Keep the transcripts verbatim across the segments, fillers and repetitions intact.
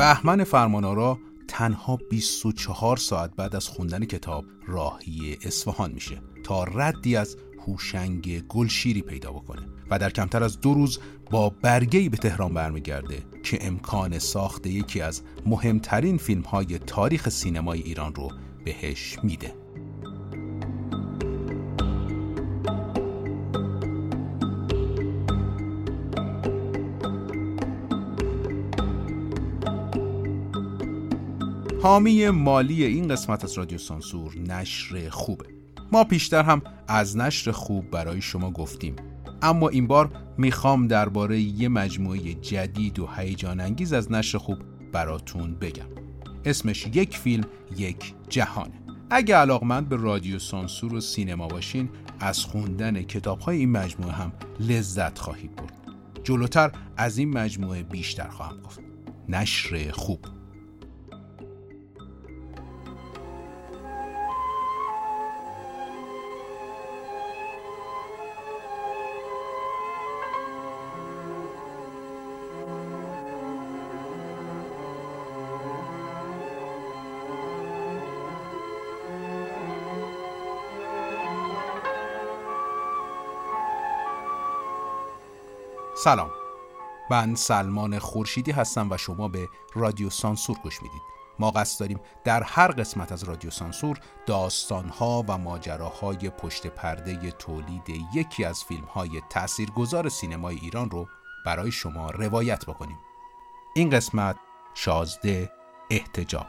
بهمن فرمانآرا تنها بیست و چهار ساعت بعد از خوندن کتاب راهی اصفهان میشه تا ردی از هوشنگ گلشیری پیدا بکنه و در کمتر از دو روز با برگه‌ای به تهران برمیگرده که امکان ساخت یکی از مهمترین فیلم‌های تاریخ سینمای ایران رو بهش میده. حامی مالی این قسمت از رادیو سانسور نشر خوبه. ما پیشتر هم از نشر خوب برای شما گفتیم، اما این بار میخوام درباره یه مجموعه جدید و هیجان انگیز از نشر خوب براتون بگم. اسمش یک فیلم یک جهانه. اگه علاقمند به رادیو سانسور و سینما باشین، از خوندن کتاب‌های این مجموعه هم لذت خواهید برد. جلوتر از این مجموعه بیشتر خواهم گفت. نشر خوب. سلام، من سلمان خورشیدی هستم و شما به رادیو سانسور گوش میدید. ما قصد داریم در هر قسمت از رادیو سانسور داستانها و ماجراهای پشت پرده تولید یکی از فیلمهای تأثیرگذار سینمای ایران رو برای شما روایت بکنیم. این قسمت شازده احتجاب.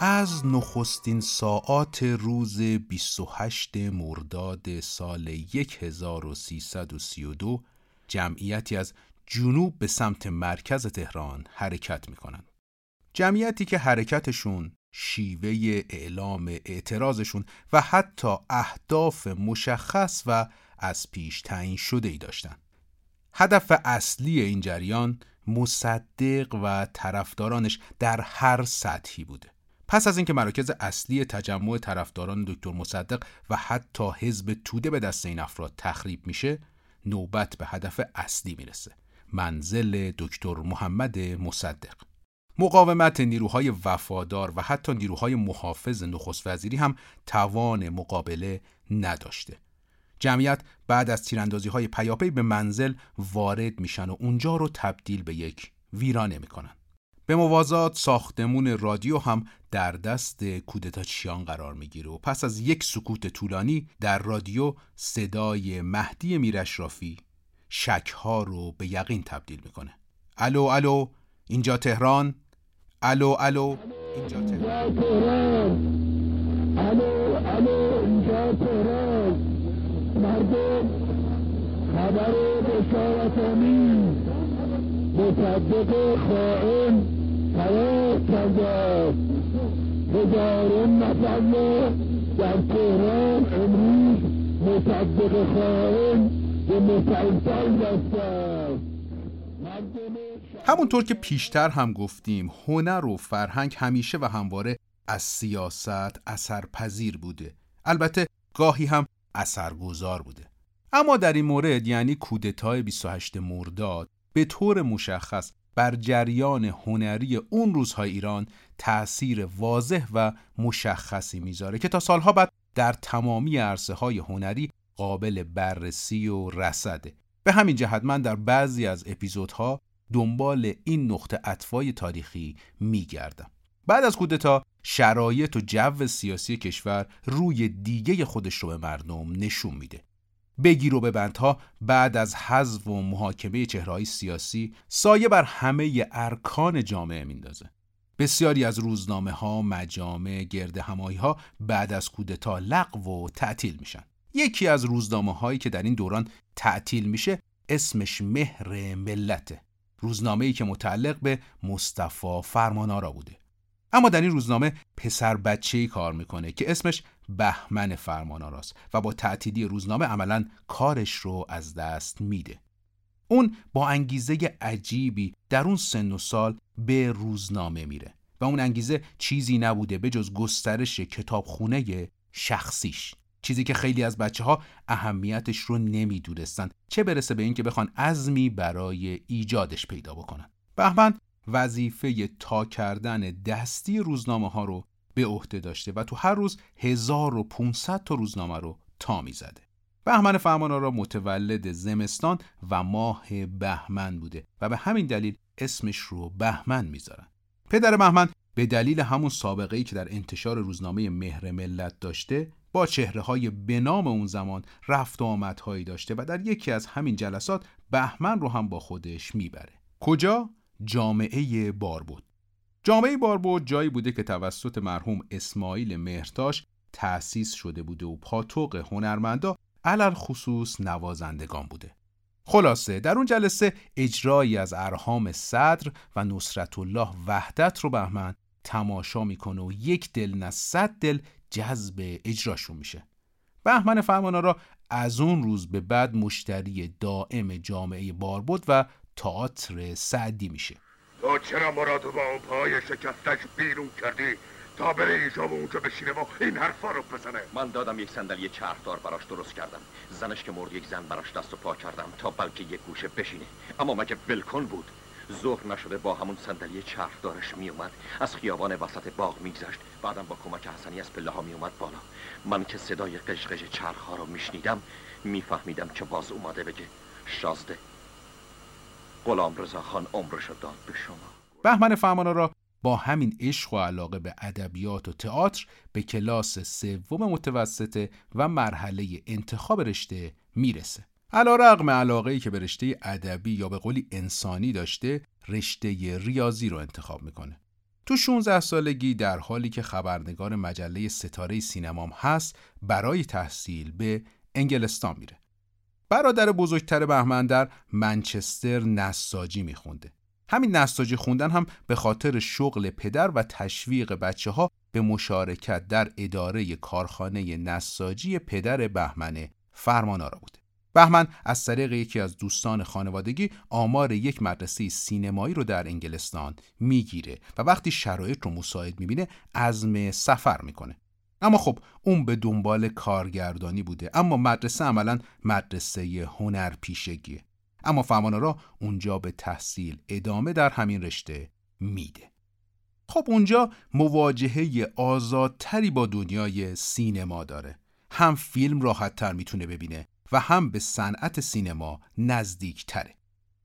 از نخستین ساعات روز بیست و هشت مرداد سال هزار و سیصد و سی و دو جمعیتی از جنوب به سمت مرکز تهران حرکت می‌کنند. جمعیتی که حرکتشون، شیوه اعلام اعتراضشون و حتی اهداف مشخص و از پیش تعیین شده‌ای داشتند. هدف اصلی این جریان مصدق و طرفدارانش در هر سطحی بوده. پس از اینکه مراکز اصلی تجمع طرفداران دکتر مصدق و حتی حزب توده به دست این افراد تخریب میشه، نوبت به هدف اصلی میرسه: منزل دکتر محمد مصدق. مقاومت نیروهای وفادار و حتی نیروهای محافظ نخست وزیری هم توان مقابله نداشته. جمعیت بعد از تیراندازی‌های پیاپی به منزل وارد میشن و اونجا رو تبدیل به یک ویرانه میکنن. به موازات ساختمون رادیو هم در دست کودتاچیان قرار میگیره و پس از یک سکوت طولانی در رادیو صدای مهدی میرشرافی شک‌ها رو به یقین تبدیل میکنه. الو الو اینجا تهران، الو الو اینجا تهران، الو الو اینجا تهران، مردم خبر بشارت‌آمیز مصدق خائن قرار کرده. هزاران نفر در تهران امروز مصدق خائن به مسلسل دستن. همونطور که پیشتر هم گفتیم، هنر و فرهنگ همیشه و همواره از سیاست اثرپذیر بوده، البته گاهی هم اثرگذار بوده، اما در این مورد، یعنی کودتای بیست و هشت مرداد، به طور مشخص بر جریان هنری اون روزهای ایران تأثیر واضح و مشخصی میذاره که تا سالها بعد در تمامی عرصه‌های هنری قابل بررسی و رصده. به همین جهت من در بعضی از اپیزودها دنبال این نقطه اطفای تاریخی میگردم. بعد از کودتا شرایط و جو سیاسی کشور روی دیگه خودش رو به مردم نشون میده. بگیر و ببندها بعد از حذف و محاکمه چهره‌های سیاسی سایه بر همه ارکان جامعه میندازه. بسیاری از روزنامه‌ها، مجامع، گرد همایی‌ها بعد از کودتا لغو و تعطیل میشن. یکی از روزنامه‌هایی که در این دوران تعطیل میشه اسمش مهر ملته. روزنامه‌ای که متعلق به مصطفی فرمانآرا بوده. اما در این روزنامه پسر بچه‌ای کار میکنه که اسمش بهمن فرمانآراست و با تعطیلی روزنامه عملاً کارش رو از دست میده. اون با انگیزه عجیبی در اون سن و سال به روزنامه میره و اون انگیزه چیزی نبوده به جز گسترش کتابخونه شخصیش، چیزی که خیلی از بچه‌ها اهمیتش رو نمیدونستن، چه برسه به این که بخوان عزمی برای ایجادش پیدا بکنن. بهمن وظیفه تا کردن دستی روزنامه ها رو به عهده داشته و تو هر روز هزار و پانصد تا روزنامه رو تا میزده. بهمن فرمانآرا متولد زمستان و ماه بهمن بوده و به همین دلیل اسمش رو بهمن میذارن. پدر بهمن به دلیل همون سابقه‌ای که در انتشار روزنامه مهر ملت داشته، با چهره‌های به نام اون زمان رفت و آمدهایی داشته و در یکی از همین جلسات بهمن رو هم با خودش میبره. کجا؟ جامعه باربود. جامعه باربود جایی بوده که توسط مرحوم اسماعیل مهرتاش تأسیس شده بوده و پاتوق هنرمندا علل خصوص نوازندگان بوده. خلاصه در اون جلسه اجرایی از ارحام صدر و نصرت الله وحدت رو بهمن تماشا میکنه و یک دل نه صد دل جذب اجراشون میشه. بهمن فرمانآرا از اون روز به بعد مشتری دائم جامعه باربود و تئاتر صدی میشه. تو چرا مرادو با اون پای شکستش بیرون کردی تا بره اینجا و اونجا بشینه و این حرفا رو بزنه؟ من دادم یک صندلی چرخدار براش درست کردم، زنش که مرد یک زن براش دست و پا کردم تا بلکه یک گوشه بشینه، اما مگه بلکن بود؟ ظهر نشده با همون صندلی چرخدارش می اومد، از خیابان وسط باغ میگذشت، بعدم با کمک حسنی از پله ها می اومد بالا. من که صدای قشقش چرخ ها رو میشنیدم میفهمیدم که باز اومده بگه شازده، غلام رضا خان عمرشو داد به شما. بهمن فرمانآرا با همین عشق و علاقه به ادبیات و تئاتر به کلاس سوم متوسطه و مرحله انتخاب رشته میرسه. علیرغم علاقه‌ای که به رشته ادبی یا به قولی انسانی داشته، رشته ریاضی رو انتخاب میکنه. تو شانزده سالگی در حالی که خبرنگار مجله ستاره سینما هست، برای تحصیل به انگلستان میره. برادر بزرگتر بهمن در منچستر نساجی میخونده. همین نساجی خوندن هم به خاطر شغل پدر و تشویق بچه‌ها به مشارکت در اداره کارخانه نساجی پدر بهمن فرمانآرا بوده. بهمن از طریق یکی از دوستان خانوادگی آمار یک مدرسه سینمایی رو در انگلستان میگیره و وقتی شرایط رو مساعد میبینه عزم سفر میکنه. اما خب اون به دنبال کارگردانی بوده، اما مدرسه عملاً مدرسه هنرپیشگیه. اما فرمانآرا اونجا به تحصیل ادامه در همین رشته میده. خب اونجا مواجهه آزادتری با دنیای سینما داره. هم فیلم راحت‌تر میتونه ببینه و هم به صنعت سینما نزدیک تره.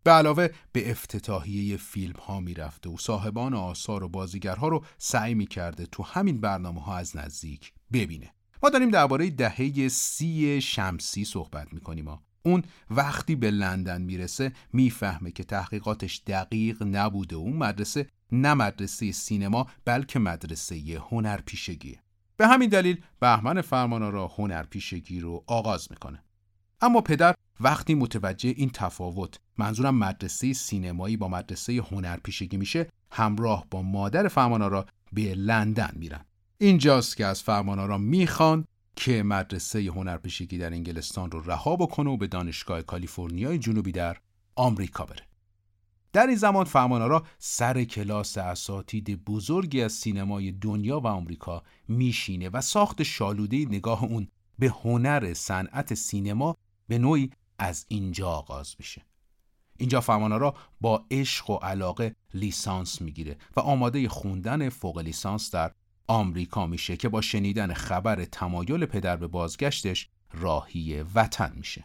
به علاوه به افتتاحیه فیلم ها می رفته و صاحبان آثار و بازیگرها رو سعی می کرده تو همین برنامه ها از نزدیک ببینه. ما داریم درباره دهه سی شمسی صحبت می کنیم. اون وقتی به لندن می رسه می فهمه که تحقیقاتش دقیق نبوده و اون مدرسه نه مدرسه سینما بلکه مدرسه هنرپیشگیه. به همین دلیل بهمن فرمانآرا هنرپیشگی رو آغاز می کنه. اما پدر وقتی متوجه این تفاوت، منظورم مدرسه سینمایی با مدرسه هنرپیشگی میشه، همراه با مادر فرمانآرا به لندن میرن. اینجاست که از فرمانآرا میخوان که مدرسه هنرپیشگی در انگلستان رو رها بکنه و به دانشگاه کالیفرنیای جنوبی در آمریکا بره. در این زمان فرمانآرا سر کلاس اساتید بزرگی از سینمای دنیا و آمریکا میشینه و ساخت شالوده نگاه اون به هنر صنعت سینما به نوعی از اینجا آغاز میشه. اینجا فرمانآرا با عشق و علاقه لیسانس میگیره و آماده خوندن فوق لیسانس در آمریکا میشه که با شنیدن خبر تمایل پدر به بازگشتش راهی وطن میشه.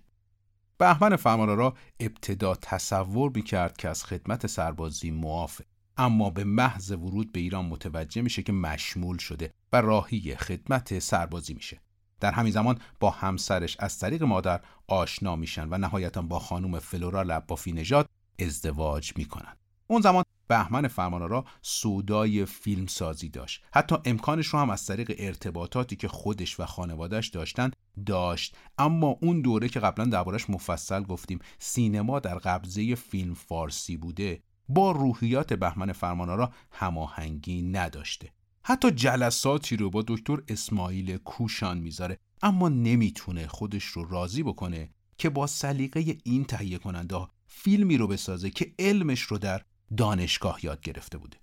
بهمن فرمانآرا ابتدا تصور میکرد که از خدمت سربازی معافه، اما به محض ورود به ایران متوجه میشه که مشمول شده و راهی خدمت سربازی میشه. در همین زمان با همسرش از طریق مادر آشنا میشن و نهایتاً با خانم فلورا لبافینژاد ازدواج میکنن. اون زمان بهمن فرمانآرا سودای فیلم سازی داشت. حتی امکانش رو هم از طریق ارتباطاتی که خودش و خانواده‌اش داشتن داشت. اما اون دوره که قبلا دربارش مفصل گفتیم، سینما در قبضه فیلم فارسی بوده، با روحیات بهمن فرمانآرا هماهنگی نداشته. حتی جلساتی رو با دکتر اسماعیل کوشان میذاره، اما نمیتونه خودش رو راضی بکنه که با سلیقه این تهیه کننده فیلمی رو بسازه که علمش رو در دانشگاه یاد گرفته بوده.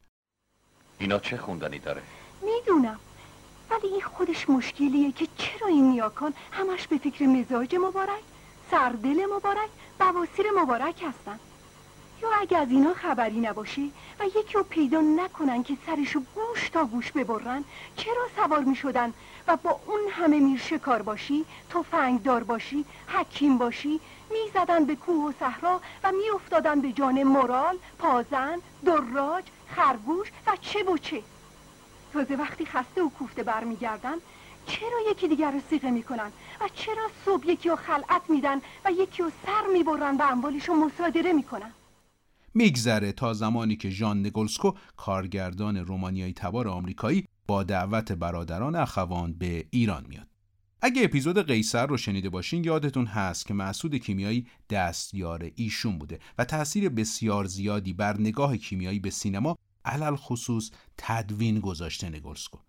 اینا چه خوندنی داره؟ میدونم، ولی این خودش مشکلیه که چرا این نیاکان همش به فکر مزاج مبارک، سردل مبارک، بواسیر مبارک هستن. یا اگه از اینا خبری نباشه و یکی رو پیدا نکنن که سرشو گوش تا گوش ببرن، چرا سوار می شدن و با اون همه میرشکار باشی، تفنگدار باشی، حکیم باشی، می زدن به کوه و صحرا و می افتادن به جان مرال، پازن، دراج، خرگوش و چه و چه. تازه وقتی خسته و کوفته برمی گردن چرا یکی دیگر رو صیغه می کنن و چرا صبح یکی رو خلعت می دن و یکی رو سر می برن و اموالش رو مصادره می کنن. میگذره تا زمانی که ژان نگولسکا، کارگردان رومانیایی تبار آمریکایی، با دعوت برادران اخوان به ایران میاد. اگه اپیزود قیصر رو شنیده باشین یادتون هست که مسعود کیمیایی دستیار ایشون بوده و تأثیر بسیار زیادی بر نگاه کیمیایی به سینما، علل خصوص تدوین، گذاشته نگولسکا.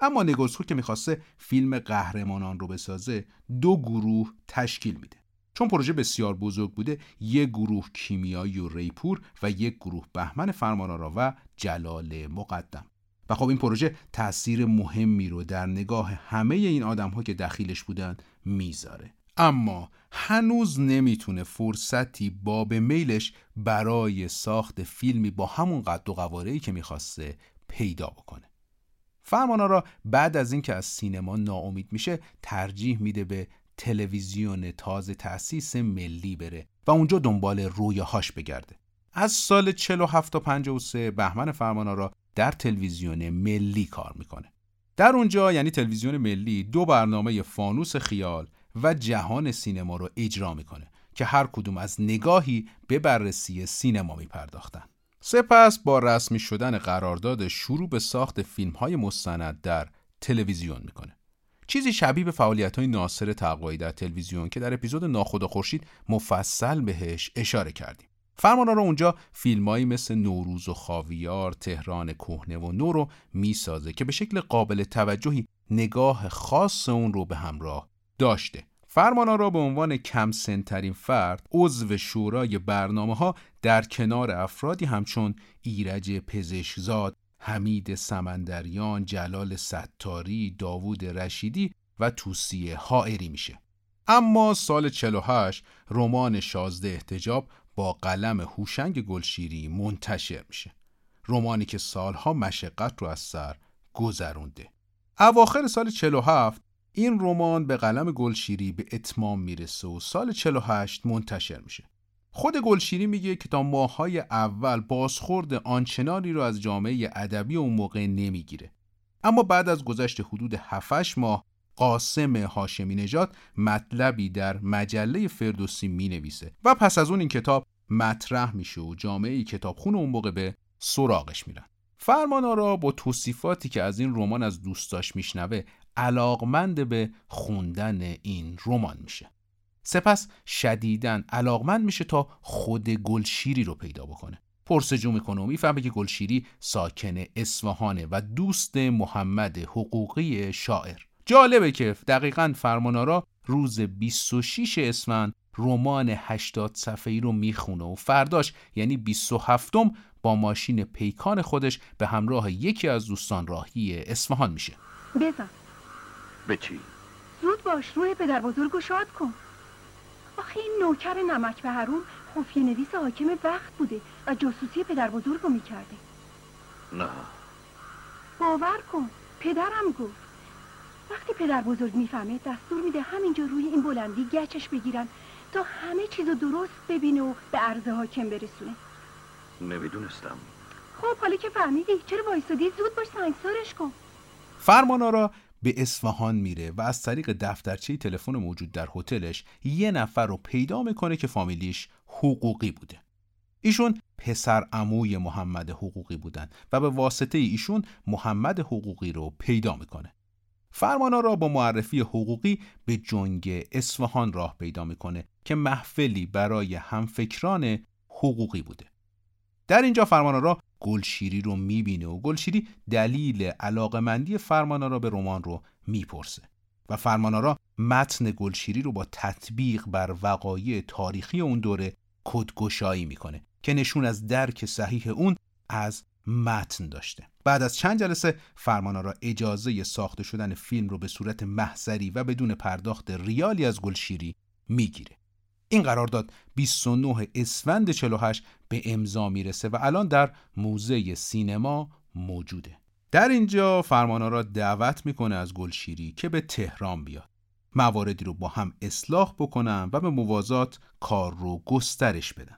اما نگولسکا که میخواسته فیلم قهرمانان رو بسازه، دو گروه تشکیل میده. چون پروژه بسیار بزرگ بوده، یک گروه کیمیایی و ریپور و یک گروه بهمن فرمانآرا و جلال مقدم. و خب این پروژه تأثیر مهمی رو در نگاه همه این آدم‌ها که دخیلش بودن میذاره. اما هنوز نمیتونه فرصتی باب میلش برای ساخت فیلمی با همون قد و قواره‌ای که میخواسته پیدا بکنه. فرمانآرا بعد از اینکه از سینما ناامید میشه، ترجیح میده به تلویزیون تازه تأسیس ملی بره و اونجا دنبال رویاهاش بگرده. از سال چهل و هفت تا پنجاه و سه بهمن فرمانآرا در تلویزیون ملی کار میکنه. در اونجا، یعنی تلویزیون ملی، دو برنامه فانوس خیال و جهان سینما رو اجرا میکنه که هر کدوم از نگاهی به بررسی سینما میپرداختن. سپس با رسمی شدن قرارداد شروع به ساخت فیلم‌های مستند در تلویزیون میکنه. چیزی شبیه به فعالیت‌های ناصر تقایی در تلویزیون که در اپیزود ناخدا خورشید مفصل بهش اشاره کردیم. فرمانآرا اونجا فیلمایی مثل نوروز و خاویار، تهران کهنه و نو رو میسازه که به شکل قابل توجهی نگاه خاص اون رو به همراه داشته. فرمانآرا به عنوان کم سن‌ترین فرد عضو شورای برنامه‌ها در کنار افرادی همچون ایرج پزشزاد، حمید سمندریان، جلال ستاری، داوود رشیدی و توصیه حائری میشه. اما سال چهل و هشت رمان شازده احتجاب با قلم هوشنگ گلشیری منتشر میشه. رمانی که سالها مشقت رو از سر گذرونده. اواخر سال چهل و هفت این رمان به قلم گلشیری به اتمام میرسه و سال چهل و هشت منتشر میشه. خود گلشیری میگه که تا ماه‌های اول بازخورد آنچنانی رو از جامعه ادبی اون موقع نمیگیره. اما بعد از گذشت حدود هفت هشت ماه، قاسم هاشمی نژاد مطلبی در مجله فردوسی مینویسه و پس از اون این کتاب مطرح میشه و جامعه کتابخون اون موقع به سراغش میرن. فرمانآرا با توصیفاتی که از این رمان از دوستاش میشنوه، علاقمند به خوندن این رمان میشه. سپس شدیداً علاقمند میشه تا خود گلشیری رو پیدا بکنه. پرسجو میکنه و میفهمه که گلشیری ساکن اصفهانه و دوست محمد حقوقی شاعر. جالبه که دقیقاً فرمانآرا روز بیست و شش اسفند رمان هشتاد صفحه‌ای رو میخونه و فرداش، یعنی بیست و هفتم، با ماشین پیکان خودش به همراه یکی از دوستان راهی اصفهان میشه. بزن. به چی؟ زود باش، روی پدر بزرگو شاد کن. آخه این نوکر نمک به هرون خفیه نویس حاکم وقت بوده و جاسوسی پدر بزرگ رو میکرده. نه باور کن، پدرم گفت وقتی پدر بزرگ میفهمه دستور میده همینجا روی این بلندی گچش بگیرن تا همه چیزو درست ببینه و به عرض حاکم برسونه. نمیدونستم. خب حالا که فهمیدی چرا وایسادی؟ زود باش سنگسارش کن. فرمانآرا به اصفهان میره و از طریق دفترچه تلفن موجود در هتلش یه نفر رو پیدا میکنه که فامیلیش حقوقی بوده. ایشون پسر عموی محمد حقوقی بودن و به واسطه ایشون محمد حقوقی رو پیدا میکنه. فرمانآرا با معرفی حقوقی به جنگ اصفهان راه پیدا میکنه که محفلی برای همفکران حقوقی بوده. در اینجا فرمانآرا گلشیری رو میبینه و گلشیری دلیل علاقمندی فرمانآرا به رمان رو میپرسه و فرمانآرا متن گلشیری رو با تطبیق بر وقایع تاریخی اون دوره کدگشایی میکنه که نشون از درک صحیح اون از متن داشته. بعد از چند جلسه فرمانآرا اجازه ساخته شدن فیلم رو به صورت محضری و بدون پرداخت ریالی از گلشیری میگیره. این قرارداد بیست و نه اسفند چهل و هشت به امضا میرسه و الان در موزه سینما موجوده. در اینجا فرمانآرا دعوت میکنه از گلشیری که به تهران بیاد، مواردی رو با هم اصلاح بکنن و به موازات کار رو گسترش بدن.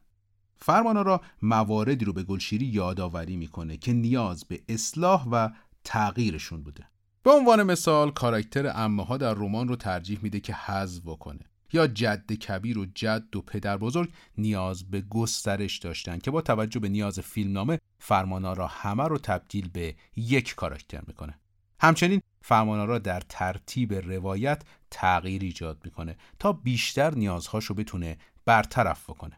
فرمانآرا مواردی رو به گلشیری یادآوری میکنه که نیاز به اصلاح و تغییرشون بوده. به عنوان مثال کاراکتر عمه‌ها در رمان رو ترجیح میده که حذف بکنه، یا جد کبیر و جد و پدر بزرگ نیاز به گسترش داشتن که با توجه به نیاز فیلمنامه فرمانآرا همه رو تبدیل به یک کاراکتر میکنه. همچنین فرمانآرا در ترتیب روایت تغییر ایجاد میکنه تا بیشتر نیازهاشو بتونه برطرف بکنه.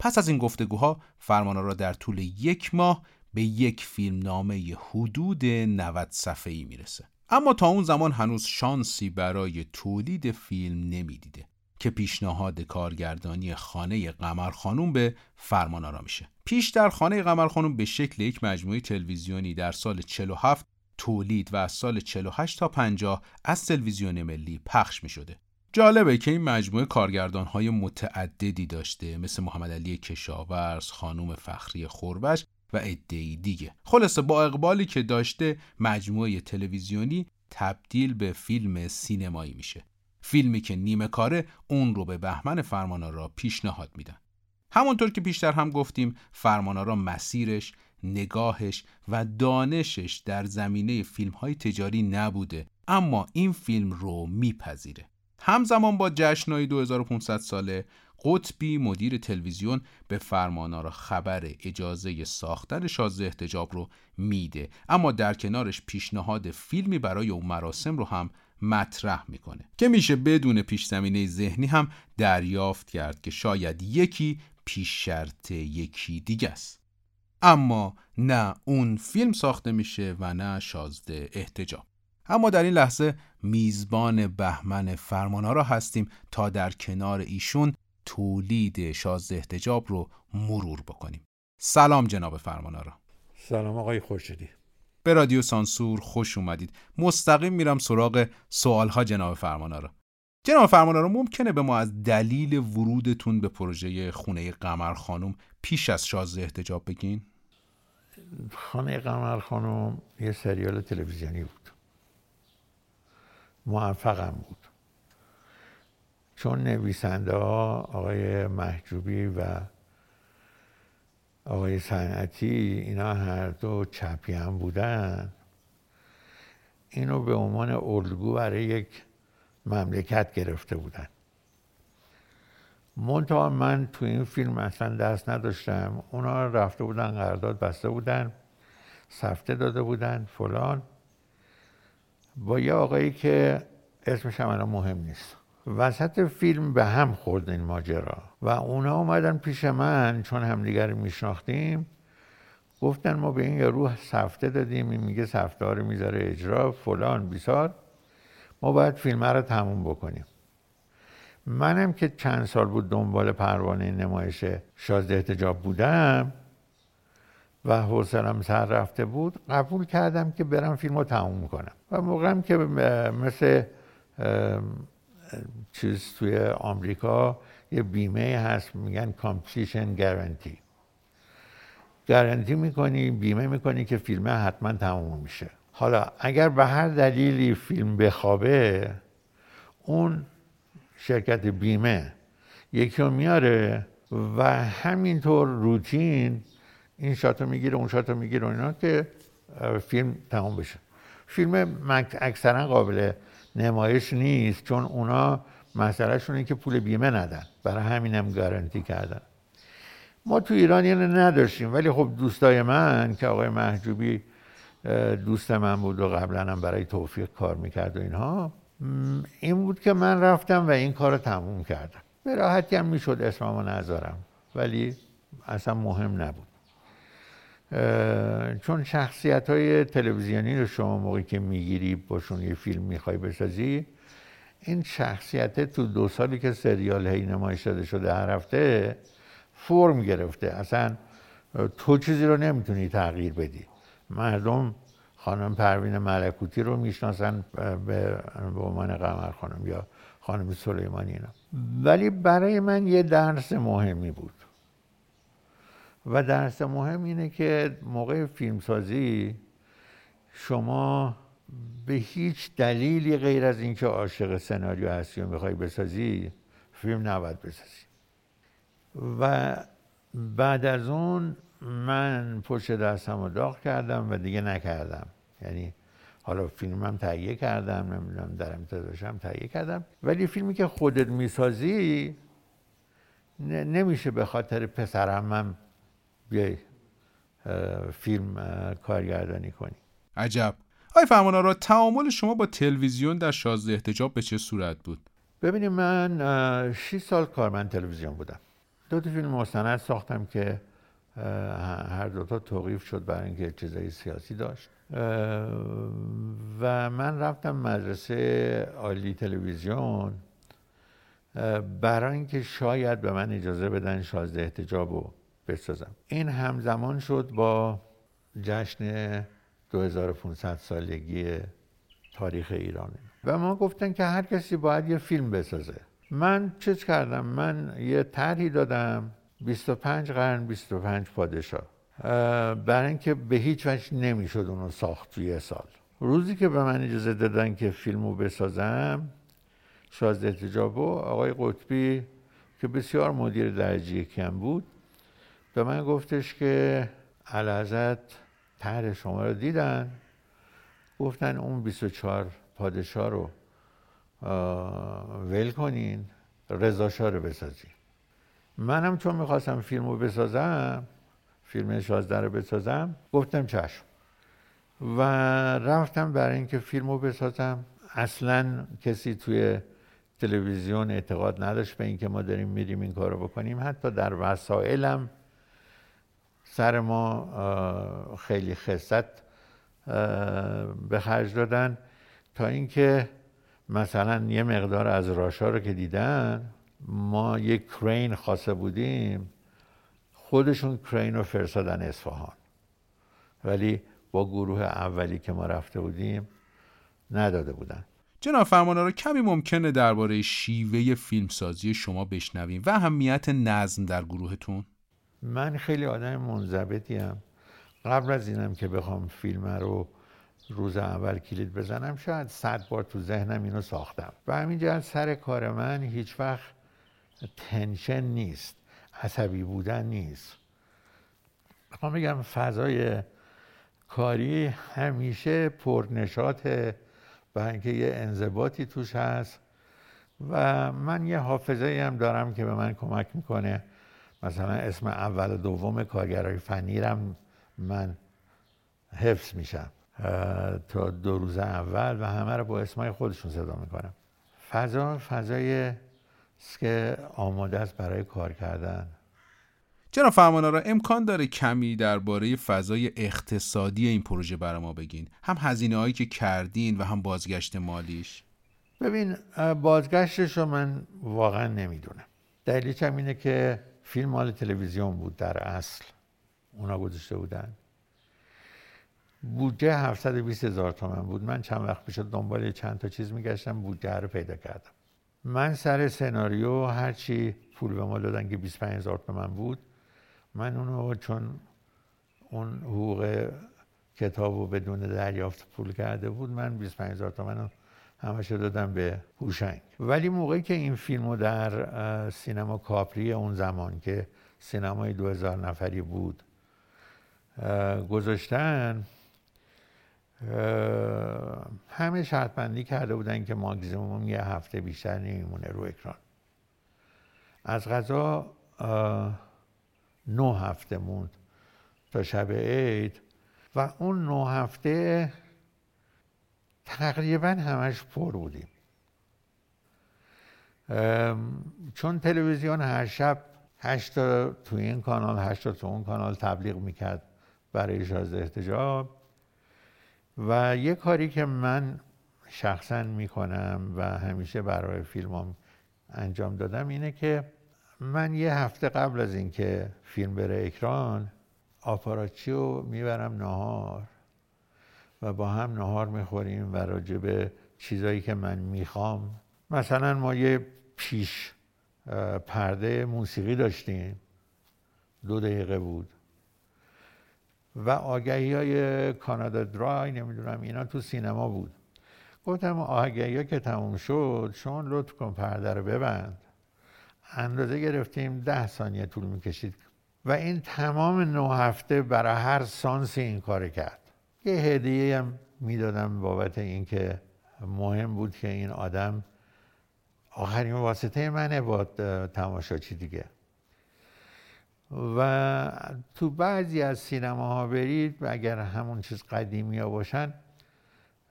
پس از این گفتگوها فرمانآرا در طول یک ماه به یک فیلمنامه حدود نود صفحه‌ای میرسه. اما تا اون زمان هنوز شانسی برای تولید فیلم نمیدیده که پیشنهاد کارگردانی خانه قمر خانوم به فرمانآرا میشه. پیش در خانه قمر خانوم به شکل یک مجموعه تلویزیونی در سال چهل و هفت تولید و از سال چهل و هشت تا پنجاه از تلویزیون ملی پخش میشده. جالبه که این مجموعه کارگردان‌های متعددی داشته، مثل محمد علی کشاورز، خانم فخری خوروش و عده‌ای دیگه. خلاصه با اقبالی که داشته مجموعه تلویزیونی تبدیل به فیلم سینمایی میشه. فیلمی که نیمه کاره اون رو به بهمن فرمانآرا پیشنهاد میدن. همونطور که پیشتر هم گفتیم فرمانآرا مسیرش، نگاهش و دانشش در زمینه فیلم‌های تجاری نبوده، اما این فیلم رو میپذیره. همزمان با جشن‌های دو هزار و پانصد ساله قطبی مدیر تلویزیون به فرمانآرا خبر اجازه ساختن شازده احتجاب رو میده، اما در کنارش پیشنهاد فیلمی برای اون مراسم رو هم مطرح میکنه که میشه بدون پیش زمینه ذهنی هم دریافت کرد که شاید یکی پیش شرط یکی دیگه است. اما نه اون فیلم ساخته میشه و نه شازده احتجاب. اما در این لحظه میزبان بهمن فرمانآرا هستیم تا در کنار ایشون تولید شازده احتجاب رو مرور بکنیم. سلام جناب فرمانآرا. سلام آقای خورشیدی. به رادیو سانسور خوش اومدید. مستقیم میرم سراغ سوالها جناب فرمانآرا. جناب فرمانآرا ممکنه به ما از دلیل ورودتون به پروژه خونه قمر خانم پیش از شازده احتجاب بگین؟ خونه قمر خانم یه سریال تلویزیونی بود. موفقم بود چون نویسنده ها آقای محجوبی و آقای صنعتی اینا هر دو چپی هم بودن. اینو به عنوان الگو برای یک مملکت گرفته بودن. منتها من تو این فیلم اصلا دست نداشتم. اونا رفته بودن قرارداد بسته بودن، سفته داده بودن فلان، با یه آقایی که اسمش هم الان مهم نیست. وسط فیلم به هم خورد این ماجرا و اونا اومدن پیش من چون همدیگر رو میشناختیم. گفتن ما به این روح سفته دادیم، این میگه سفته ها رو میذاره اجرا فلان بیسار، ما باید فیلم رو تموم بکنیم. منم که چند سال بود دنبال پروانه نمایش شازده احتجاب بودم و حوصله‌ام سر رفته بود، قبول کردم که برم فیلمو تموم کنم. و موقعم که مثل چیز توی آمریکا یه بیمه هست میگن کامپلیشن گارانتی، گارانتی میکنی، بیمه میکنی که فیلم حتما تموم میشه. حالا اگر به هر دلیلی فیلم بخوابه اون شرکت بیمه یکی رو میاره و همینطور روتین این شاتو میگیره اون شاتو میگیره اینا که فیلم تموم بشه. فیلم اکثرا قابل نمایش نیست چون اونا مسئله شونه که پول بیمه ندن، برای همینم گارانتی کردن. ما تو ایران اینو نداشتیم، ولی خب دوستای من که آقای محجوبی دوست من بود و قبلا هم برای توفیق کار میکرد و اینها، این بود که من رفتم و این کارو تموم کردم. به راحتی هم میشد اسممو نذارم ولی اصلا مهم نبود، چون شخصیت‌های تلویزیونی رو شما موقعی که میگیری باشون یه فیلم میخوای بسازی، این شخصیت تو دو سالی که سریال هی نمایش داده شده هر هفته فرم گرفته، اصلا تو چیزی رو نمیتونی تغییر بدی. مردم خانم پروین ملکوتی رو میشناسن به عنوان قمر خانم یا خانم سلیمانی اینا، ولی برای من یه درس مهمی بود و درس مهم اینه که موقع فیلمسازی شما به هیچ دلیلی غیر از اینکه عاشق سناریو هستی و میخوای بسازی فیلم نباید بسازی. و بعد از اون من پشت دستم رو داغ کردم و دیگه نکردم، یعنی حالا فیلمم تهیه کردم، نمیدونم در امتدادشم تهیه کردم، ولی فیلمی که خودت میسازی نمیشه به خاطر پسرمم بیای فیلم کارگردانی کنی. عجب. آی فرمانآرا، تعامل شما با تلویزیون در شازده احتجاب به چه صورت بود؟ ببینید، من شش سال کارمند تلویزیون بودم. دو تا فیلم مستند ساختم که هر دوتا توقیف شد برای اینکه چیزای سیاسی داشت. و من رفتم مدرسه عالی تلویزیون برای اینکه شاید به من اجازه بدن شازده احتجاب رو بسازم. این همزمان شد با جشن دو هزار و پانصد سالگی تاریخ ایرانه و ما گفتن که هر کسی باید یه فیلم بسازه. من چیز کردم، من یه طرحی دادم، بیست و پنج قرن بیست و پنج پادشاه، برای اینکه به هیچ وجه نمیشد اونو ساخت توی یه سال. روزی که به من اجازه دادن که فیلمو بسازم شازده احتجاب، آقای قطبی که بسیار مدیر درجه یکم بود به من گفتش که اعلیحضرت طرح شما رو دیدن، گفتن اون بیست و چهار پادشاه رو ول کنین، رضا شاه رو بسازین. منم چون میخواستم فیلم رو بسازم، فیلم شازده رو بسازم، گفتم چشم و رفتم برای اینکه فیلم رو بسازم. اصلا کسی توی تلویزیون اعتقاد نداشت به اینکه ما داریم میریم این کار رو بکنیم، حتی در وسایلم سر ما خیلی خصت به خرج دادن، تا اینکه مثلا یه مقدار از راشا رو که دیدن، ما یک کرین خواسته بودیم، خودشون کرین رو فرستادن اصفهان، ولی با گروه اولی که ما رفته بودیم نداده بودن. جناب فرمانآرا، کمی ممکنه درباره شیوه فیلمسازی شما بشنویم و اهمیت نظم در گروهتون؟ من خیلی آدم منضبطیم. قبل از اینم که بخوام فیلم رو روز اول کلید بزنم شاید صد بار تو ذهنم اینو ساختم و همینجا سر کار من هیچ وقت تنشن نیست، عصبی بودن نیست. میخوام بگم فضای کاری همیشه پرنشاطه، برای اینکه یه انضباطی توش هست و من یه حافظه‌ای هم دارم که به من کمک میکنه. مثلا اسم اول و دوم کارگرای فنیرم من حفظ میشم تا دو روز اول و همه رو با اسمای خودشون صدا میکنم. فضا فضای که آماده است برای کار کردن. جناب فرمانآرا، امکان داره کمی درباره فضای اقتصادی این پروژه برای ما بگین؟ هم هزینه‌هایی که کردین و هم بازگشت مالیش. ببین، بازگشتش رو من واقعا نمیدونم. دلیلش هم اینه که فیلم مال تلویزیون بود در اصل، اونا گذاشته بودن. بودجه هفتصد و بیست هزار تومان بود. من چند وقت پیش دنبال چند تا چیز میگشتم، بودجه رو پیدا کردم. من سر سناریو هرچی پول به ما دادن که بیست و پنج هزار تومان بود، من اونو چون اون حقوق کتابو بدون دریافت پول کرده بود، من بیست و پنج هزار تومان همش دادم به هوشنگ. ولی موقعی که این فیلمو در سینما کاپری اون زمان که سینمای دو هزار نفری بود گذاشتن، همه شرط بندی کرده بودن که ماکسیموم یه هفته بیشتر نمیمونه رو اکران. از قضا نه هفته موند تا شب عید و اون نه هفته تقریبا همش پر بودیم، چون تلویزیون هر شب هشت تا تو این کانال هشت تا تو اون کانال تبلیغ میکرد برای شازده احتجاب. و یه کاری که من شخصا میکنم و همیشه برای فیلمام انجام دادم اینه که من یه هفته قبل از اینکه فیلم بره اکران آپاراچی رو میبرم ناهار و با هم ناهار میخوریم و راجع به چیزایی که من میخوام، مثلا ما یه پیش پرده موسیقی داشتیم، دو دقیقه بود و آگهی‌های کانادا درای نمیدونم اینا تو سینما بود. گفتم آگهی‌ها که تموم شد شما لطف کن پرده رو ببند. اندازه گرفتیم ده ثانیه طول میکشید و این تمام نه هفته برای هر سانس این کار کرد. یه هدیه هم میدادم بابت این که مهم بود که این آدم آخرین واسطه منه با تماشاچی دیگه. و تو بعضی از سینماها برید و اگر همون چیز قدیمی ها باشن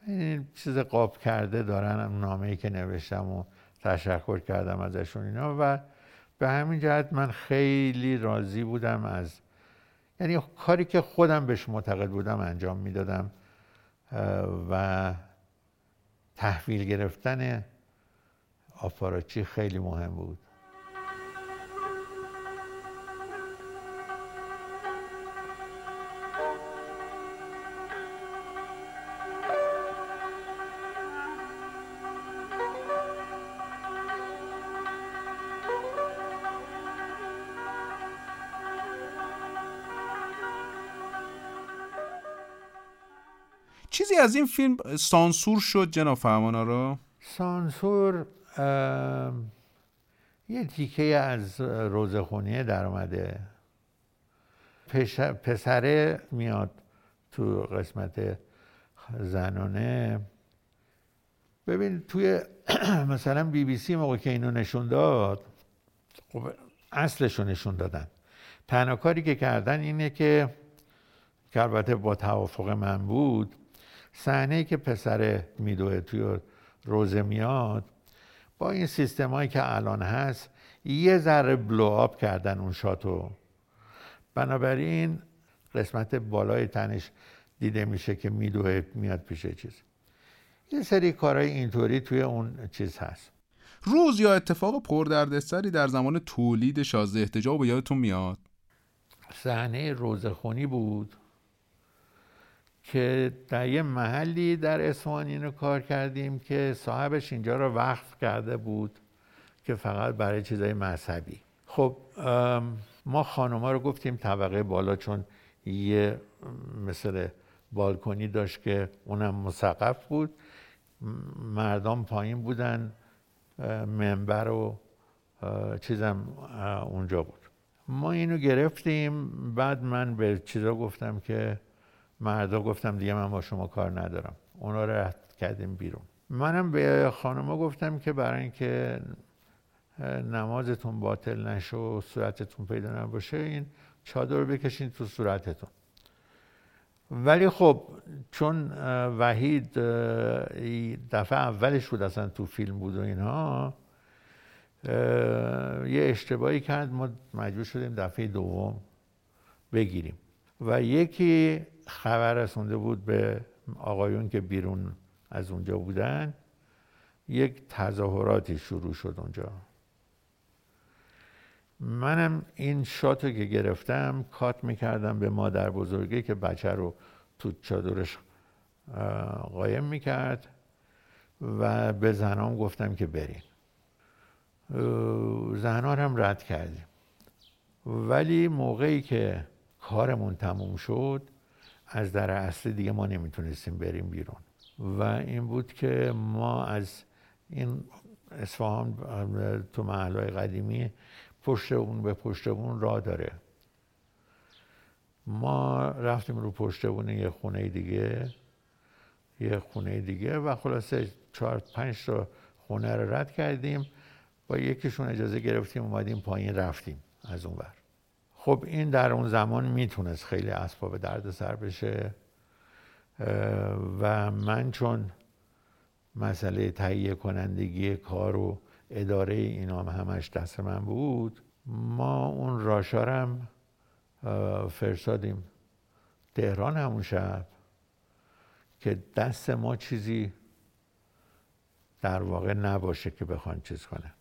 این چیز قاب کرده دارن، نامه‌ای که نوشتم و تشکر کردم ازشون اینا، و به همین جهت من خیلی راضی بودم از، یعنی کاری که خودم بهش معتقد بودم انجام میدادم و تحویل گرفتن آپاراچی خیلی مهم بود. چیزی از این فیلم سانسور شد جناب فرمانآرا؟ سانسور یه تیکه از روزخونی در اومده. پسره میاد تو قسمت زنانه. ببین توی مثلا بی بی سی موقع که اینو نشون داد، اصلشو نشون دادن. تنها کاری که کردن اینه که که البته با توافق من بود، صحنه‌ای که پسره میدوه توی روزه میاد با این سیستمایی که الان هست یه ذره بلو آپ کردن اون شاتو، بنابراین قسمت بالای تنش دیده میشه که میدوه میاد پیش چیز. یه سری کارهای اینطوری توی اون چیز هست. روز یا اتفاق پردردسری در زمان تولید شازده احتجاب یادتون میاد؟ صحنه روزخونی بود که در یه محلی در اصفهان اینو کار کردیم که صاحبش اینجا رو وقف کرده بود که فقط برای چیزای مذهبی. خب ما خانوما رو گفتیم طبقه بالا، چون یه مثل بالکنی داشت که اونم مسقف بود، مردان پایین بودن، منبر و چیزم اونجا بود. ما اینو گرفتیم، بعد من به چیزا گفتم که مردا گفتم دیگه من با شما کار ندارم، اونا رو رد کردیم بیرون. منم به خانوما گفتم که برای اینکه نمازتون باطل نشه و صورتتون پیدا نباشه این چادر رو بکشین تو صورتتون. ولی خب چون وحید دفعه اولش بود اصلا تو فیلم بود و اینها، یه اشتباهی کرد، ما مجبور شدیم دفعه دوم بگیریم و یکی خبر رسونده بود به آقایون که بیرون از اونجا بودن، یک تظاهراتی شروع شد اونجا. منم این شاتو که گرفتم کات میکردم به مادر بزرگی که بچه رو تو چادرش قایم میکرد و به زنام گفتم که برین. زنها هم رد کردیم، ولی موقعی که کارمون تموم شد از در اصل دیگه ما نمیتونستیم بریم بیرون و این بود که ما از این اصفهان تو محلهای قدیمی پشت اون به پشت اون راه داره، ما رفتیم رو پشت اون یه خونه دیگه یه خونه دیگه و خلاصه چهار پنج تا خونه رو رد کردیم، با یکیشون اجازه گرفتیم اومدیم پایین رفتیم از اون ور. خب این در اون زمان میتونست خیلی اسباب دردسر بشه و من چون مسئله تهیه کنندگی کار و اداره اینا همش دست من بود، ما اون راشارم فرستادیم تهران همون شب که دست ما چیزی در واقع نباشه که بخوان چیز کنه.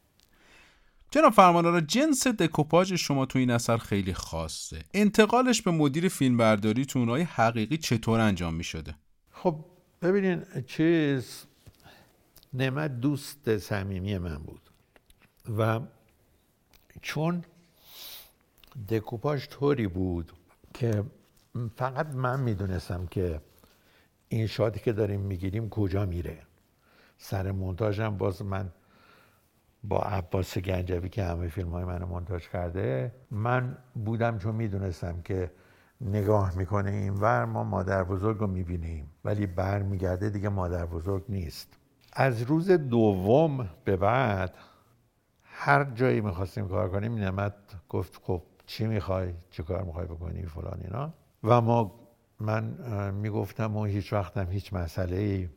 جناب فرمانآرا، جنس دکوپاج شما تو این اثر خیلی خاصه. انتقالش به مدیر فیلمبرداریتون های حقیقی چطور انجام می شده؟ خب ببینین، چیز نعمت دوست صمیمی من بود و چون دکوپاج طوری بود که فقط من می دونستم که این شاتی که داریم می گیریم کجا میره. سر مونتاژ هم باز من با عباس گنجوی که همه فیلم های منو مونتاژ کرده من بودم، چون میدونستم که نگاه میکنه اینور ما مادر بزرگ رو میبینیم ولی برمیگرده دیگه مادر بزرگ نیست. از روز دوم به بعد هر جایی میخواستیم کار کنیم نعمت گفت خب چی میخوای، چه کار میخوای بکنی فلان اینا و ما من میگفتم و هیچ وقتم هیچ مسئله‌ای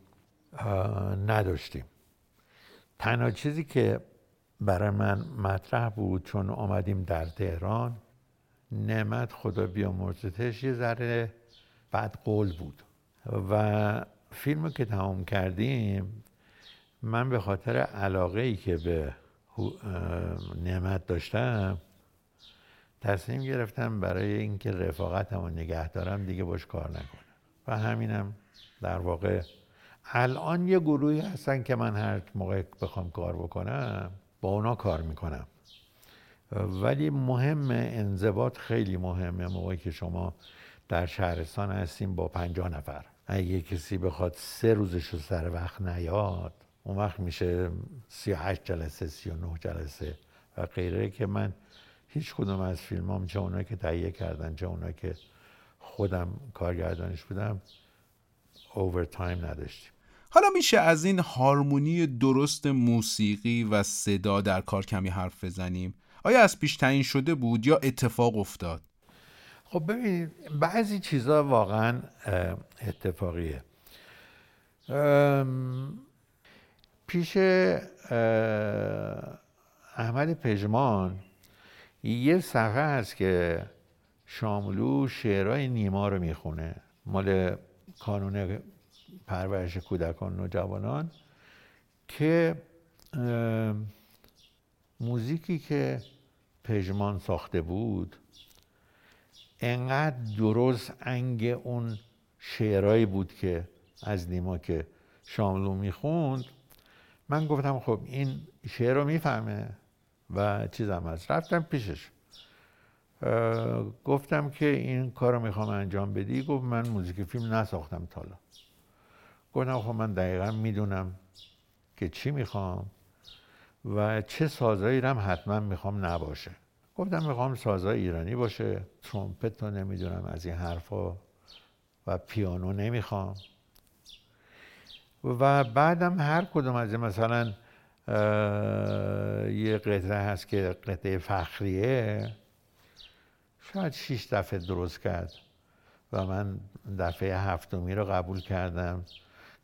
نداشتیم. تنها چیزی که برای من مطرح بود چون آمدیم در تهران، نعمت خدا بیامرزتش یه ذره بدقول بود و فیلم که تمام کردیم من به خاطر علاقه‌ای که به نعمت داشتم تصمیم گرفتم برای اینکه رفاقتم رو نگه دارم دیگه باش کار نکنم و همینم در واقع. الان یه گروهی هستن که من هر موقع بخوام کار بکنم با اونا کار میکنم، ولی مهمه انضباط، خیلی مهمه. موقعی که شما در شهرستان هستیم با پنجاه نفر، اگه کسی بخواد سه روزش رو سر وقت نیاد اون وقت میشه سی و هشت جلسه، سی و نه جلسه و غیره که من هیچ کدوم از فیلمام، چه اونایی که تهیه کردن چه اونایی که خودم کارگردانش بودم، اوور تایم نداشتیم. حالا میشه از این هارمونی درست موسیقی و صدا در کار کمی حرف بزنیم؟ آیا از پیش تعیین شده بود یا اتفاق افتاد؟ خب ببینید، بعضی چیزا واقعا اتفاقیه. پیش احمد پژمان یه صحنه هست که شاملو شعرهای نیما رو میخونه، مال کانون پرورش کودکان و نوجوانان، که موزیکی که پژمان ساخته بود انقدر درست انگ اون شعرهایی بود که از نیما که شاملو میخوند. من گفتم خب این شعر رو میفهمه و چیزم هست. رفتم پیشش گفتم که این کار رو میخوام انجام بدی. گفت من موزیک فیلم نساختم تا حالا. گفتم خب من دقیقا میدونم که چی میخوام و چه سازایی رو حتما میخوام نباشه. گفتم میخوام سازای ایرانی باشه، ترومپت رو نمیدونم از این حرفا و پیانو نمیخوام. و بعدم هر کدوم از مثلا یه قطعه هست که قطعه فخریه، شاید شش دفعه درست کرد و من دفعه هفتمی رو قبول کردم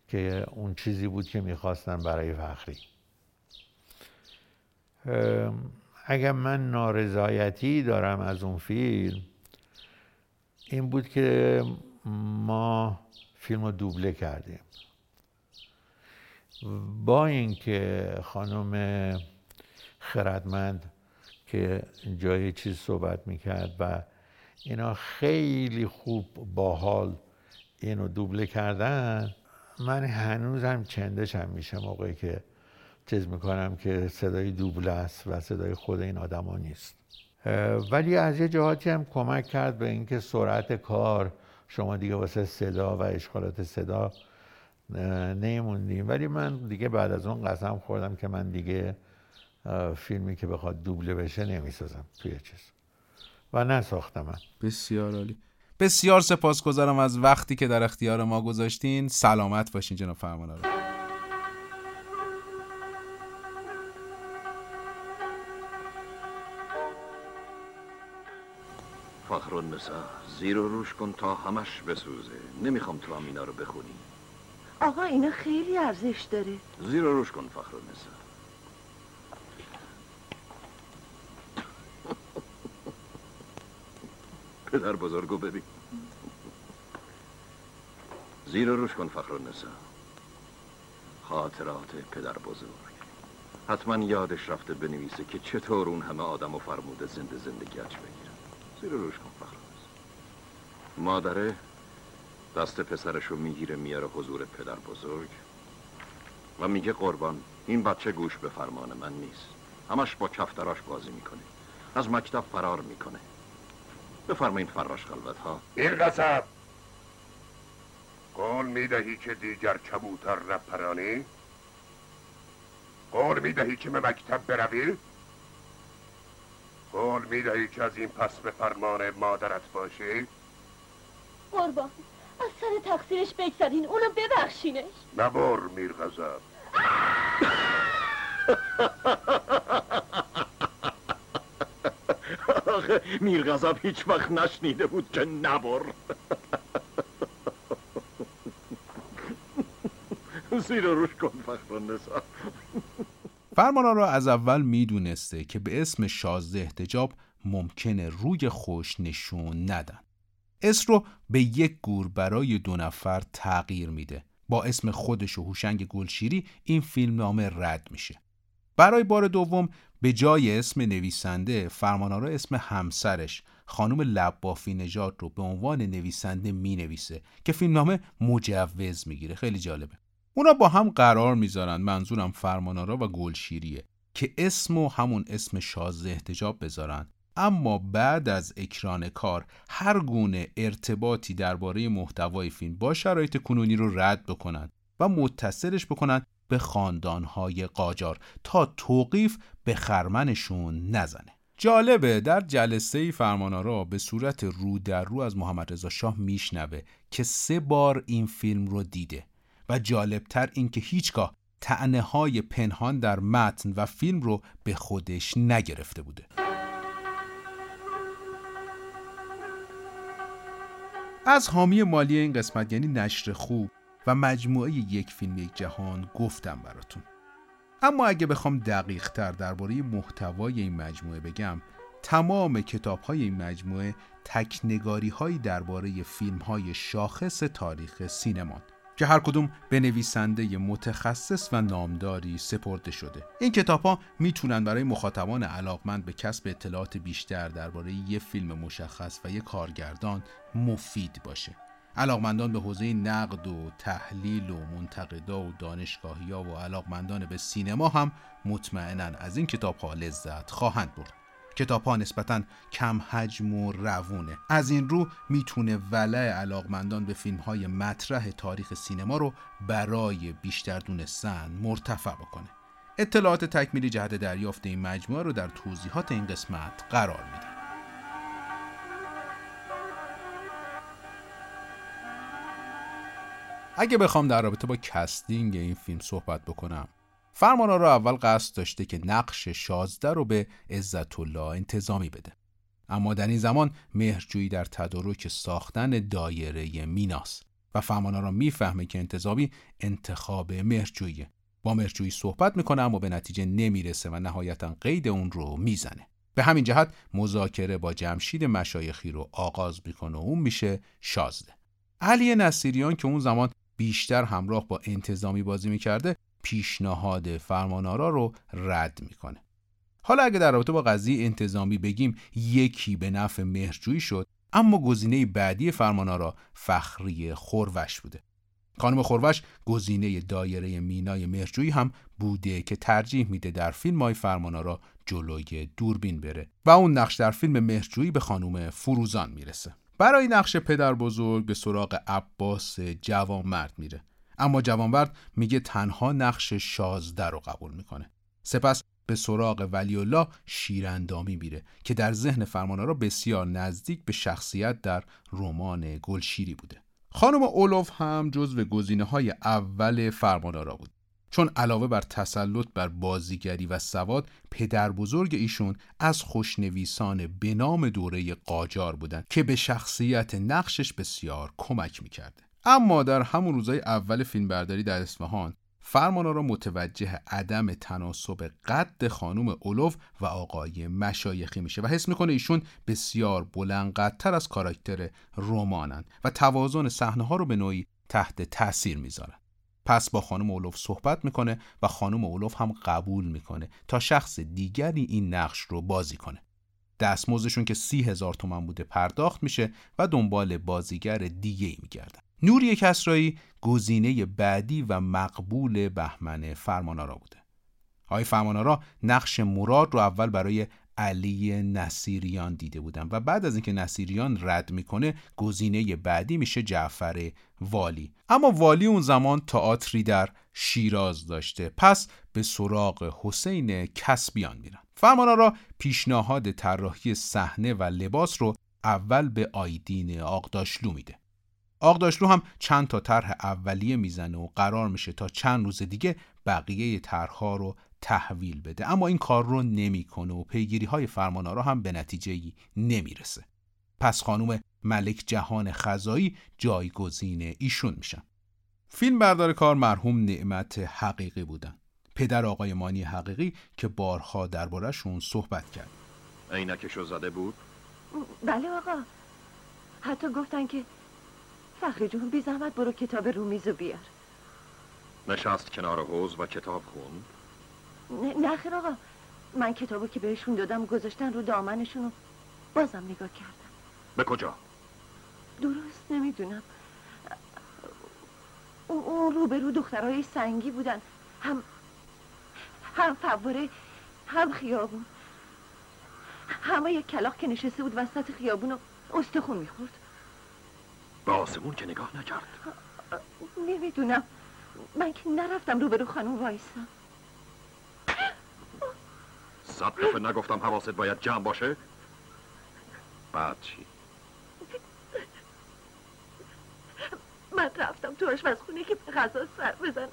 که اون چیزی بود که میخواستم برای فخری. اگر من نارضایتی دارم از اون فیلم این بود که ما فیلم رو دوبله کردیم، با اینکه خانم خردمند که جای چیز صحبت میکرد و اینا خیلی خوب باحال اینو دوبله کردن. من هنوزم چندشم میشه موقعی که چیز میکنم که صدای دوبله است و صدای خود این آدما نیست، ولی از یه جهاتی هم کمک کرد به اینکه سرعت کار شما دیگه واسه صدا و اشکالات صدا نمیموندیم. ولی من دیگه بعد از اون قسم خوردم که من دیگه فیلمی که بخواد دوبله بشه نمیسازم توی چیز و نساختم. بسیار عالی، بسیار سپاسگزارم از وقتی که در اختیار ما گذاشتین. سلامت باشین جناب فرمانآرا. فخرالنساء، زیر و روش کن تا همش بسوزه، نمیخوام تو هم اینا رو بخونی. آقا اینا خیلی ارزش داره. زیر و روش کن فخرالنساء. پدر بزرگو ببین. زیر و روش کن فخرالنساء، خاطرات پدر بزرگ. حتما یادش رفته بنویسه که چطور اون همه آدمو فرموده زنده زندگی اچ بگیرن. زیر روش کن فخر. مادره دست پسرشو میگیره میاره حضور پدر بزرگ و میگه قربان این بچه گوش به فرمان من نیست، همش با کفتراش بازی میکنه، از مکتب فرار میکنه. بفرمایید فراش خلوت ها. این قصب قول میدهی که دیگر کبوتر نپرانی؟ قول میدهی که به مکتب بروی؟ قول میدهی که از این پس به فرمان مادرت باشی؟ قربان از سر تقصیرش بگذارین، اونو ببخشینش. نبر میرغضب. آخه میرغضب هیچ وقت نشنیده بود که نبر. زیر روش کن فخرالنساء. فرمانآرا از اول میدونسته که به اسم شازده احتجاب ممکنه روی خوش نشون ندن. اسم رو به یک گور برای دو نفر تغییر میده. با اسم خودش و هوشنگ گلشیری این فیلم نامه رد میشه. برای بار دوم به جای اسم نویسنده فرمانآرا اسم همسرش خانم لبافینژاد رو به عنوان نویسنده مینویسه که فیلم نامه مجوز میگیره. خیلی جالبه. اونا با هم قرار میذارن، منظورم فرمانآرا و گلشیریه، که اسم و همون اسم شازده احتجاب بذارن. اما بعد از اکران کار هر گونه ارتباطی درباره محتوای فیلم با شرایط کنونی رو رد بکنن و متصلش بکنن به خاندانهای قاجار تا توقیف به خرمنشون نزنه. جالبه در جلسه فرمانآرا به صورت رو در رو از محمد رضا شاه میشنوه که سه بار این فیلم رو دیده و جالبتر این که هیچگاه طعنه‌های پنهان در متن و فیلم رو به خودش نگرفته بوده. از حامی مالی این قسمت یعنی نشر خوب و مجموعه یک فیلم یک جهان گفتم براتون. اما اگه بخوام دقیق تر درباره محتوای این مجموعه بگم، تمام کتاب‌های این مجموعه تکنگاری‌هایی درباره فیلم‌های شاخص تاریخ سینما که هر کدوم به نویسنده متخصص و نامداری سپرده شده. این کتاب‌ها میتونن برای مخاطبان علاقمند به کسب اطلاعات بیشتر درباره یک فیلم مشخص و یک کارگردان مفید باشه. علاقمندان به حوزه نقد و تحلیل و منتقدا و دانشگاهی‌ها و علاقمندان به سینما هم مطمئناً از این کتاب‌ها لذت خواهند برد. کتاب‌ها نسبتاً کم حجم و روونه. از این رو میتونه ولع علاقمندان به فیلم‌های مطرح تاریخ سینما رو برای بیشتر دونستن مرتفع بکنه. اطلاعات تکمیلی جهت دریافت این مجموعه رو در توضیحات این قسمت قرار میدم. اگه بخوام در رابطه با کاستینگ این فیلم صحبت بکنم، فرمانآرا اول قصد داشته که نقش شازده رو به عزت الله انتظامی بده. اما در این زمان مهرجویی در تدارک ساختن دایره میناست و فرمانآرا میفهمه که انتظامی انتخاب مهرجویی. با مهرجویی صحبت میکنه اما به نتیجه نمیرسه و نهایتا قید اون رو میزنه. به همین جهت مذاکره با جمشید مشایخی رو آغاز میکنه و اون میشه شازده. علی نصیریان که اون زمان بیشتر همراه با انتظامی بازی میکرده پیشنهاد فرمانآرا رو رد میکنه. حالا اگه در رابطه با قضیه انتظامی بگیم، یکی به نفع مهرجویی شد، اما گزینه بعدی فرمانآرا فخری خوروش بوده. خانم خوروش گزینه دایره مینای مهرجویی هم بوده که ترجیح میده در فیلم‌های فرمانآرا جلوی دوربین بره و اون نقش در فیلم مهرجویی به خانم فروزان میرسه. برای نقش پدر بزرگ به سراغ عباس جوانمرد میره، اما جوانمرد میگه تنها نقش شازده رو قبول میکنه. سپس به سراغ ولی‌الله شیراندامی میره که در ذهن فرمانآرا بسیار نزدیک به شخصیت در رمان گلشیری بوده. خانم اولوف هم جزو گزینه‌های اول فرمانآرا بود، چون علاوه بر تسلط بر بازیگری و سواد، پدر بزرگ ایشون از خوشنویسان به نام دوره قاجار بودند که به شخصیت نقشش بسیار کمک میکرد. اما در همون روزهای اول فیلمبرداری در اصفهان، فرمانآرا متوجه عدم تناسب قد خانم اولوف و آقای مشایخی میشه و حس میکنه ایشون بسیار بلند قدتر از کاراکتر رمانند و توازن صحنه ها رو به نوعی تحت تاثیر میذارن. پس با خانم اولوف صحبت میکنه و خانم اولوف هم قبول میکنه تا شخص دیگری این نقش رو بازی کنه. دستمزدشون که سی هزار تومن بوده پرداخت میشه و دنبال بازیگر دیگه‌ای میگردن. نوری کسرایی گزینه بعدی و مقبول بهمن فرمانآرا بوده. آقای فرمانآرا نقش مراد رو اول برای علی نصیریان دیده بودن و بعد از اینکه نصیریان رد میکنه گزینه بعدی میشه جعفر والی. اما والی اون زمان تئاتری در شیراز داشته، پس به سراغ حسین کسبیان میرن. فرمانآرا پیشنهاد طراحی صحنه و لباس رو اول به آیدین آغداشلو میده. آغداشلو هم چند تا طرح اولیه میزنه و قرار میشه تا چند روز دیگه بقیه طرح‌ها رو تحویل بده، اما این کار رو نمیکنه و پیگیری‌های فرمانآرا هم به نتیجه‌ای نمیرسه. پس خانم ملک جهان خزایی جایگزین ایشون میشن. فیلم بردار کار مرحوم نعمت حقیقی بودن، پدر آقای مانی حقیقی که بارها درباره‌شون صحبت کرد. عینکشو زده بود؟ بله آقا، حتی گفتن که فخری جون بی زحمت برو کتاب رو میز بیار. نشست کنار حوض و کتاب خوند؟ نه نه خیر آقا، من کتابو که بهشون دادم گذاشتن رو دامنشون و بازم نگاه کردم. به کجا؟ درست نمیدونم، اون روبرو دخترای سنگی بودن، هم هم فواره هم خیابون، همه یک کلاغ که نشسته بود وسط خیابون و استخون میخورد. به آسمون که نگاه نکرد؟ نمیدونم، من که نرفتم روبرو خانم وایستم. صد دفعه نگفتم حواست باید جمع باشه؟ بعد چی؟ من رفتم تو آشپزخونه که به غذا سر بزنم.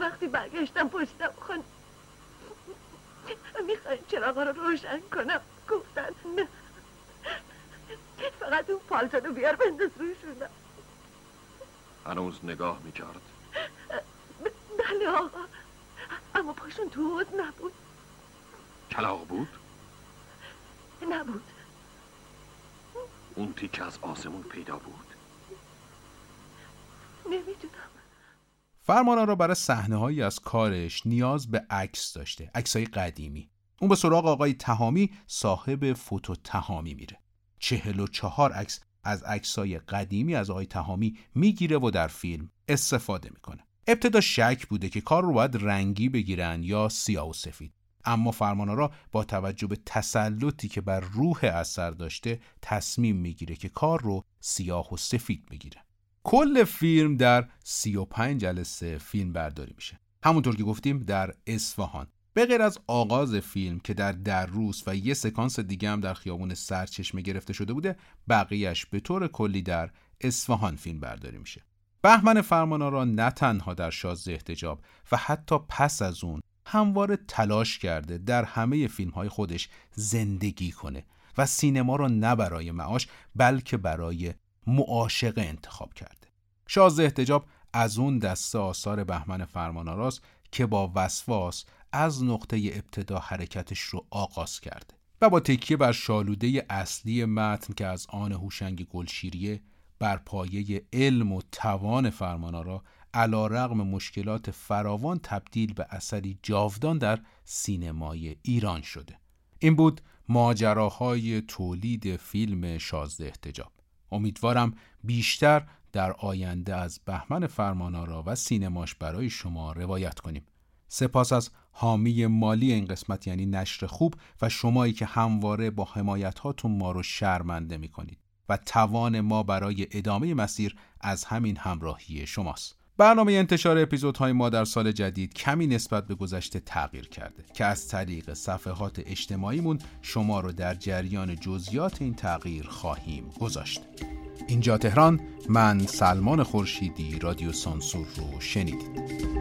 وقتی برگشتم پشتم خانم میخواین چراغا رو روشن کنم، گفتن نه، فقط اون پالتونو بیار بنداز روشونم. هنوز نگاه میکرد؟ بله آقا، اما پاشون تو حوض نبود. کلاغ بود؟ نبود. اون تیکه از آسمون پیدا بود؟ نمیدونم. فرمانآرا برای صحنه‌هایی از کارش نیاز به عکس داشته، عکس‌های قدیمی. اون به سراغ آقای تهامی صاحب فوتو تهامی میره. چهل و چهار عکس از عکس‌های قدیمی از آقای تهامی میگیره و در فیلم استفاده میکنه. ابتدا شک بوده که کار رو باید رنگی بگیرن یا سیاه و سفید، اما فرمانآرا با توجه به تسلطی که بر روح اثر داشته تصمیم میگیره که کار رو سیاه و سفید بگیره. کل فیلم در سی و پنج جلسه فیلم برداری میشه، همونطور که گفتیم در اصفهان. به غیر از آغاز فیلم که در دروس و یه سکانس دیگه هم در خیابون سرچشمه گرفته شده بوده، بقیهش به طور کلی در اصفهان فیلم برداری میشه. بهمن فرمانآرا نه تنها در شازده احتجاب و حتی پس از اون همواره تلاش کرده در همه فیلم‌های خودش زندگی کنه و سینما را نه برای معاش بلکه برای معاشقه انتخاب کرده. شازده احتجاب از اون دسته آثار بهمن فرمانآراست که با وسواس از نقطه ابتدا حرکتش رو آغاز کرده و با تکیه بر شالوده اصلی متن که از آن هوشنگ گلشیری، بر پایه علم و توان فرمانآرا علی رغم مشکلات فراوان تبدیل به اثری جاودان در سینمای ایران شده. این بود ماجراهای تولید فیلم شازده احتجاب. امیدوارم بیشتر در آینده از بهمن فرمانآرا و سینماش برای شما روایت کنیم. سپاس از حامی مالی این قسمت یعنی نشر خوب و شمایی که همواره با حمایت هاتون ما رو شرمنده میکنید و توان ما برای ادامه مسیر از همین همراهی شماست. برنامه انتشار اپیزودهای ما در سال جدید کمی نسبت به گذشته تغییر کرده که از طریق صفحات اجتماعیمون شما رو در جریان جزئیات این تغییر خواهیم گذاشت. اینجا تهران، من سلمان خورشیدی، رادیو سانسور رو شنیدید.